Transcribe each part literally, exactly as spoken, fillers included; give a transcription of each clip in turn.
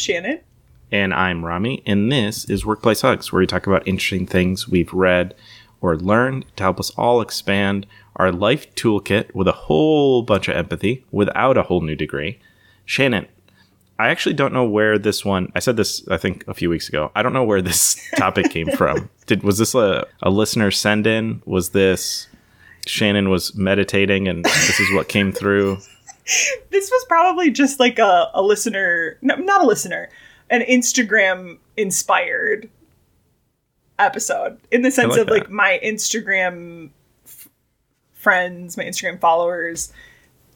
Shannon. And I'm Rami, and this is Workplace Hugs, where we talk about interesting things we've read or learned to help us all expand our life toolkit with a whole bunch of empathy without a whole new degree. Shannon, I actually don't know where this one, I said this, I think, a few weeks ago. I don't know where this topic came from. Did Was this a, a listener send in? Was this Shannon was meditating and this is what came through? This was probably just like a, a listener, no, not a listener, an Instagram-inspired episode, in the sense like of that. Like my Instagram f- friends, my Instagram followers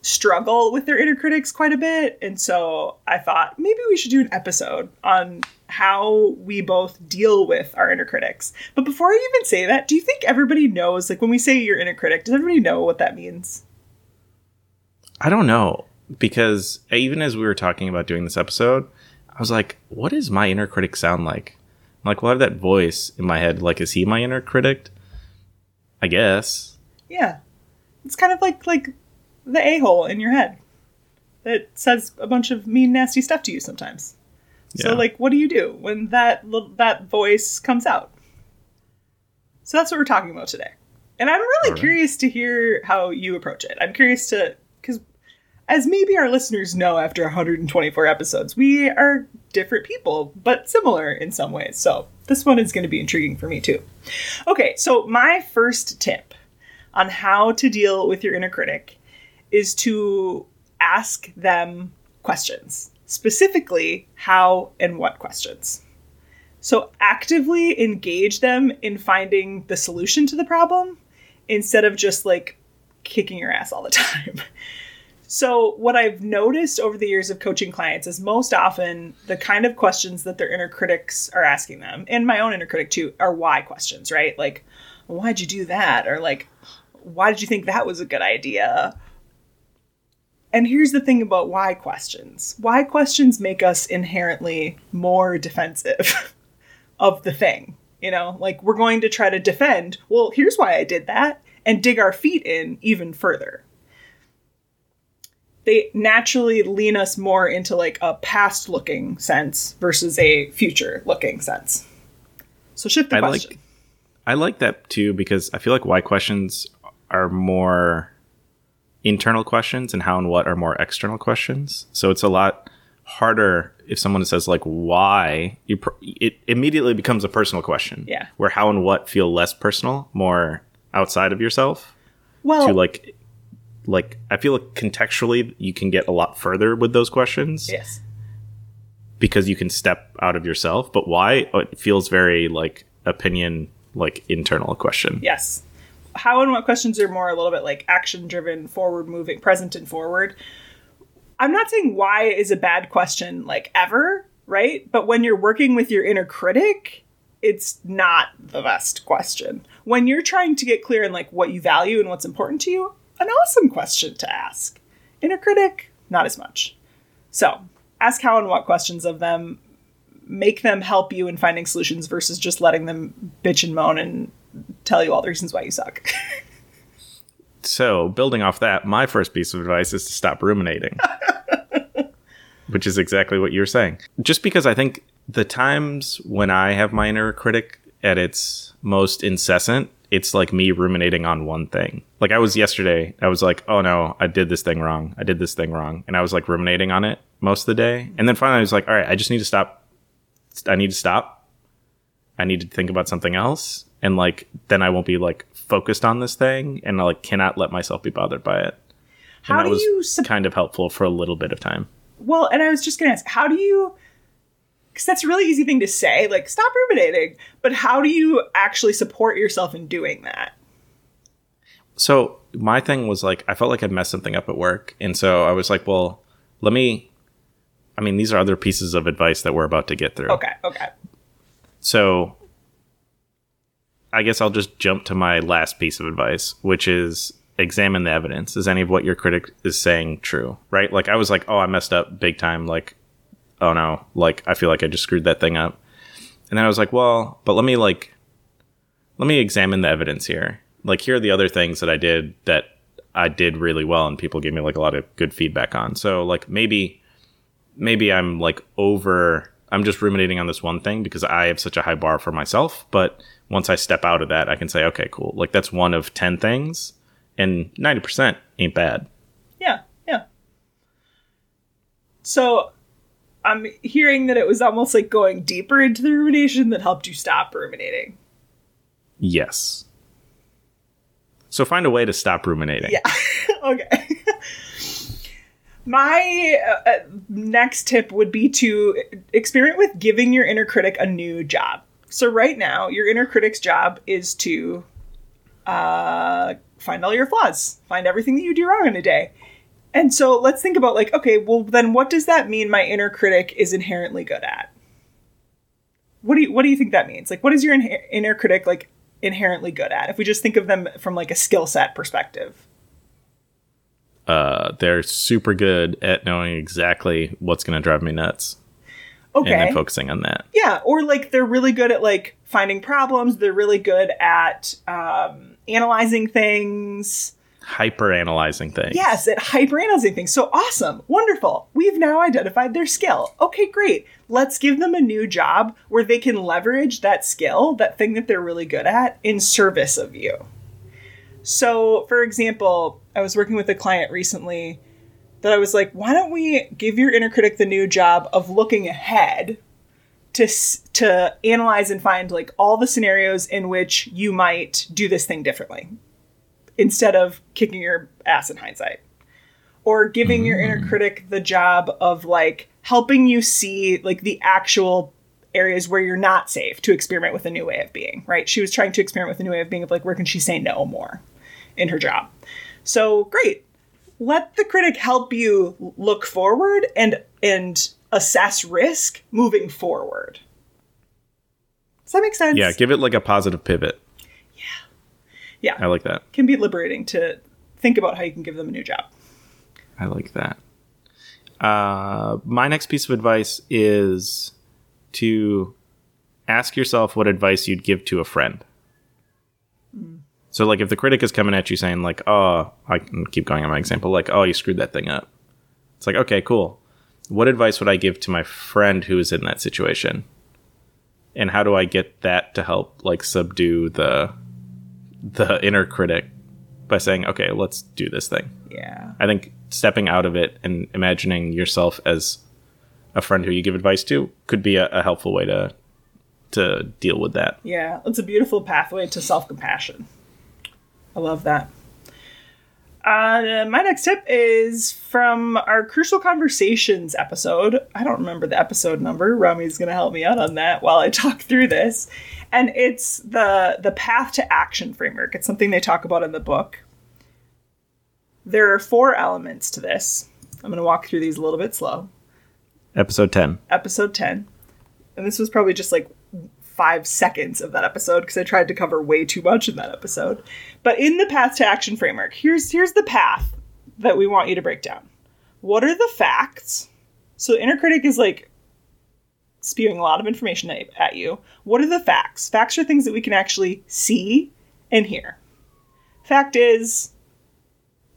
struggle with their inner critics quite a bit. And so I thought maybe we should do an episode on how we both deal with our inner critics. But before I even say that, do you think everybody knows, like when we say your inner critic, does everybody know what that means? I don't know, because even as we were talking about doing this episode, I was like, what does my inner critic sound like? I'm like, well, I have that voice in my head. Like, is he my inner critic? I guess. Yeah. It's kind of like, like the a-hole in your head that says a bunch of mean, nasty stuff to you sometimes. Yeah. So like, what do you do when that that voice comes out? So that's what we're talking about today. And I'm really All curious right. to hear how you approach it. I'm curious to, because as maybe our listeners know, after one hundred twenty-four episodes, we are different people, but similar in some ways. So this one is going to be intriguing for me too. Okay, so my first tip on how to deal with your inner critic is to ask them questions, specifically how and what questions. So actively engage them in finding the solution to the problem instead of just like kicking your ass all the time. So what I've noticed over the years of coaching clients is most often the kind of questions that their inner critics are asking them, and my own inner critic too, are why questions, right? Like, why'd you do that? Or like, why did you think that was a good idea? And here's the thing about why questions. Why questions make us inherently more defensive of the thing. You know, like we're going to try to defend, well, here's why I did that, and dig our feet in even further. They naturally lean us more into like a past looking sense versus a future looking sense. So shift the I question. Like, I like that too, because I feel like why questions are more internal questions and how and what are more external questions. So it's a lot harder if someone says like why, you pr- it immediately becomes a personal question. Yeah. Where how and what feel less personal, more outside of yourself. Well, to like like I feel like contextually you can get a lot further with those questions. Yes. Because you can step out of yourself, but why oh, it feels very like opinion, like internal question. Yes. How and what questions are more a little bit like action-driven, forward-moving, present and forward. I'm not saying why is a bad question, like, ever, right? But when you're working with your inner critic, it's not the best question. When you're trying to get clear on, like, what you value and what's important to you, an awesome question to ask. Inner critic, not as much. So ask how and what questions of them. Make them help you in finding solutions versus just letting them bitch and moan and tell you all the reasons why you suck. So building off that, my first piece of advice is to stop ruminating, which is exactly what you're saying. Just because I think the times when I have my inner critic at its most incessant, it's like me ruminating on one thing. Like I was yesterday, I was like, oh no, I did this thing wrong. I did this thing wrong. And I was like ruminating on it most of the day. And then finally I was like, all right, I just need to stop. I need to stop. I need to think about something else. And like, then I won't be like focused on this thing, and I like cannot let myself be bothered by it. How do you sup- kind of helpful for a little bit of time? Well, and I was just going to ask, how do you, because that's a really easy thing to say, like stop ruminating, but how do you actually support yourself in doing that? So my thing was like, I felt like I'd messed something up at work. And so I was like, well, let me, I mean, these are other pieces of advice that we're about to get through. Okay. Okay. So I guess I'll just jump to my last piece of advice, which is examine the evidence. Is any of what your critic is saying true, right? Like I was like, oh, I messed up big time. Like, oh no, like I feel like I just screwed that thing up. And then I was like, well, but let me like, let me examine the evidence here. Like here are the other things that I did that I did really well and people gave me like a lot of good feedback on. So like maybe maybe I'm like over, I'm just ruminating on this one thing because I have such a high bar for myself. But once I step out of that, I can say, okay, cool. Like that's one of ten things and ninety percent ain't bad. Yeah. Yeah. So I'm hearing that it was almost like going deeper into the rumination that helped you stop ruminating. Yes. So find a way to stop ruminating. Yeah. Okay. My uh, next tip would be to experiment with giving your inner critic a new job. So right now, your inner critic's job is to uh, find all your flaws, find everything that you do wrong in a day. And so let's think about like, okay, well, then what does that mean my inner critic is inherently good at? What do you, what do you think that means? Like, what is your in- inner critic like inherently good at? If we just think of them from like a skill set perspective. Uh, they're super good at knowing exactly what's going to drive me nuts. Okay. And then focusing on that. Yeah. Or like, they're really good at like finding problems. They're really good at, um, analyzing things. Hyper analyzing things. Yes, at hyper analyzing things. So awesome. Wonderful. We've now identified their skill. Okay, great. Let's give them a new job where they can leverage that skill, that thing that they're really good at, in service of you. So, for example, I was working with a client recently that I was like, why don't we give your inner critic the new job of looking ahead to to analyze and find like all the scenarios in which you might do this thing differently, instead of kicking your ass in hindsight, or giving mm-hmm. your inner critic the job of like helping you see like the actual areas where you're not safe to experiment with a new way of being, right? She was trying to experiment with a new way of being of like, where can she say no more in her job? So great. Let the critic help you look forward and, and assess risk moving forward. Does that make sense? Yeah. Give it like a positive pivot. Yeah. I like that. Can be liberating to think about how you can give them a new job. I like that. Uh, my next piece of advice is to ask yourself what advice you'd give to a friend. Mm. So, like, if the critic is coming at you saying, like, oh, I can keep going on my example, like, oh, you screwed that thing up. It's like, okay, cool. What advice would I give to my friend who is in that situation? And how do I get that to help, like, subdue the... the inner critic by saying, okay, let's do this thing. Yeah. I think stepping out of it and imagining yourself as a friend who you give advice to could be a, a helpful way to to deal with that. Yeah. It's a beautiful pathway to self-compassion. I love that. Uh, my next tip is from our Crucial Conversations episode. I don't remember the episode number. Rami's going to help me out on that while I talk through this. And it's the the path to action framework. It's something they talk about in the book. There are four elements to this. I'm going to walk through these a little bit slow. Episode ten. Episode ten. And this was probably just like five seconds of that episode because I tried to cover way too much in that episode. But in the path to action framework, here's here's the path that we want you to break down. What are the facts? So the inner critic is like spewing a lot of information at you. What are the facts? Facts are things that we can actually see and hear. Fact is,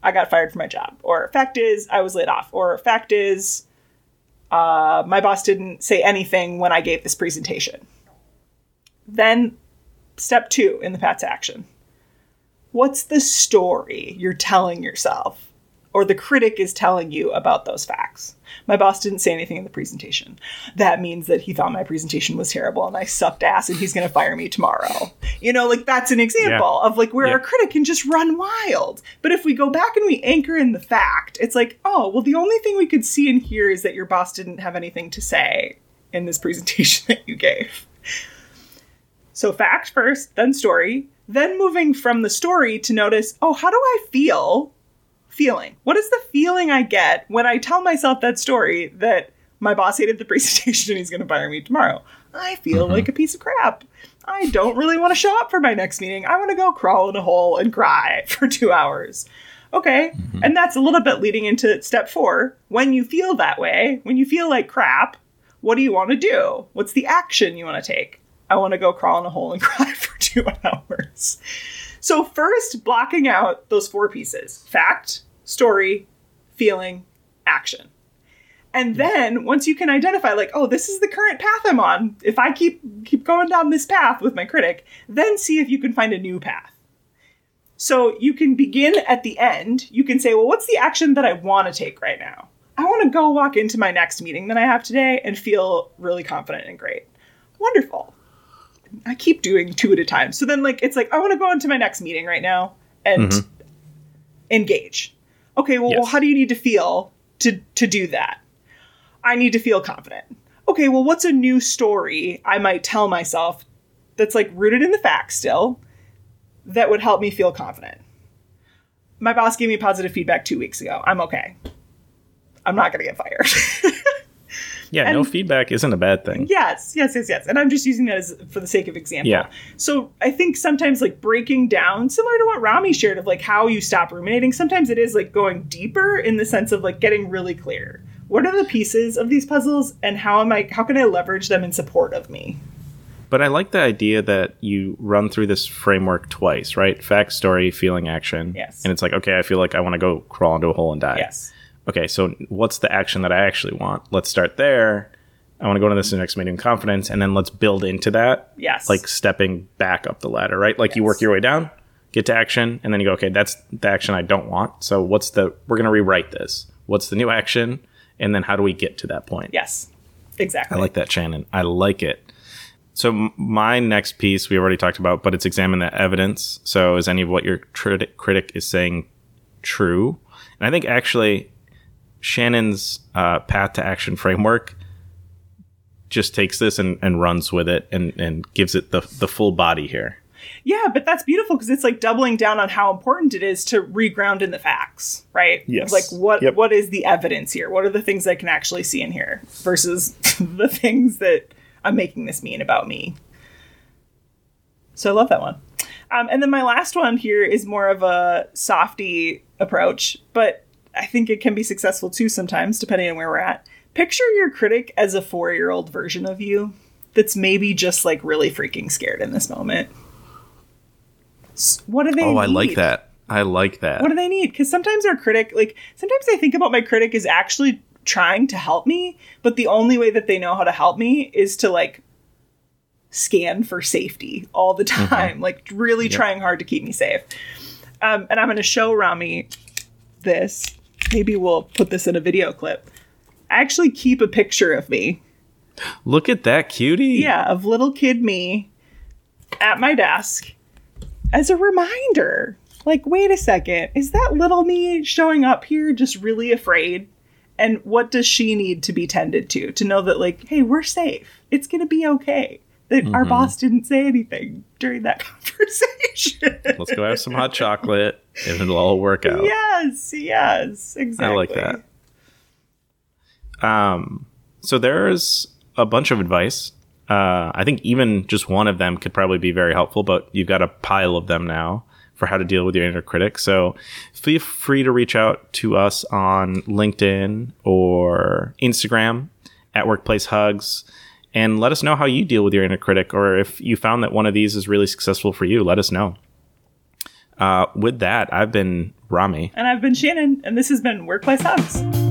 I got fired from my job. Or fact is, I was laid off. Or fact is, uh, my boss didn't say anything when I gave this presentation. Then step two in the path to action. What's the story you're telling yourself or the critic is telling you about those facts? My boss didn't say anything in the presentation. That means that he thought my presentation was terrible and I sucked ass and he's going to fire me tomorrow. You know, like that's an example yeah. of like where yeah. our critic can just run wild. But if we go back and we anchor in the fact, it's like, oh, well, the only thing we could see and hear is that your boss didn't have anything to say in this presentation that you gave. So fact first, then story, then moving from the story to notice, oh, how do I feel feeling? What is the feeling I get when I tell myself that story that my boss hated the presentation and he's going to fire me tomorrow? I feel mm-hmm. like a piece of crap. I don't really want to show up for my next meeting. I want to go crawl in a hole and cry for two hours. Okay. Mm-hmm. And that's a little bit leading into step four. When you feel that way, when you feel like crap, what do you want to do? What's the action you want to take? I want to go crawl in a hole and cry for two hours. So first, blocking out those four pieces. Fact, story, feeling, action. And then once you can identify, like, oh, this is the current path I'm on. If I keep keep going down this path with my critic, then see if you can find a new path. So you can begin at the end. You can say, well, what's the action that I want to take right now? I want to go walk into my next meeting that I have today and feel really confident and great. Wonderful. I keep doing two at a time. So then, like, it's like, I want to go into my next meeting right now and mm-hmm. engage. Okay, well, yes. well, how do you need to feel to to do that? I need to feel confident. Okay, well, what's a new story I might tell myself that's, like, rooted in the facts still that would help me feel confident? My boss gave me positive feedback two weeks ago. I'm okay. I'm not going to get fired. Yeah, and no feedback isn't a bad thing. Yes, yes, yes, yes. And I'm just using that as for the sake of example. Yeah. So I think sometimes, like, breaking down, similar to what Rami shared of, like, how you stop ruminating, sometimes it is, like, going deeper in the sense of, like, getting really clear. What are the pieces of these puzzles and how am I, how can I leverage them in support of me? But I like the idea that you run through this framework twice, right? Fact, story, feeling, action. Yes. And it's like, okay, I feel like I want to go crawl into a hole and die. Yes. Okay, so what's the action that I actually want? Let's start there. I want to go to this next meeting in confidence, and then let's build into that. Yes. Like stepping back up the ladder, right? Like yes. you work your way down, get to action, and then you go, okay, that's the action I don't want. So what's the, we're going to rewrite this. What's the new action? And then how do we get to that point? Yes, exactly. I like that, Shannon. I like it. So my next piece we already talked about, but it's examine the evidence. So is any of what your tri- critic is saying true? And I think actually Shannon's uh, path to action framework just takes this and, and runs with it and, and gives it the, the full body here. Yeah, but that's beautiful because it's like doubling down on how important it is to reground in the facts, right? Yes. Like what yep. what is the evidence here? What are the things I can actually see in here versus the things that I'm making this mean about me? So I love that one. Um, and then my last one here is more of a softy approach, but I think it can be successful too sometimes, depending on where we're at. Picture your critic as a four-year-old version of you that's maybe just like really freaking scared in this moment. What do they oh, need? Oh, I like that. I like that. What do they need? Because sometimes our critic, like sometimes I think about my critic is actually trying to help me, but the only way that they know how to help me is to like scan for safety all the time, mm-hmm. like really yep. trying hard to keep me safe. Um, and I'm going to show Rami this. Maybe we'll put this in a video clip. I actually keep a picture of me. Look at that cutie. Yeah, of little kid me at my desk as a reminder. Like, wait a second. Is that little me showing up here just really afraid? And what does she need to be tended to? To know that, like, hey, we're safe. It's going to be okay. That mm-hmm. our boss didn't say anything during that conversation. Let's go have some hot chocolate and it'll all work out. Yes, yes, exactly. I like that. Um, so there's a bunch of advice. Uh, I think even just one of them could probably be very helpful, but you've got a pile of them now for how to deal with your inner critic. So feel free to reach out to us on LinkedIn or Instagram at Workplace Hugs. And let us know how you deal with your inner critic, or if you found that one of these is really successful for you, let us know. Uh, with that, I've been Rami. And I've been Shannon, and this has been Workplace Hugs.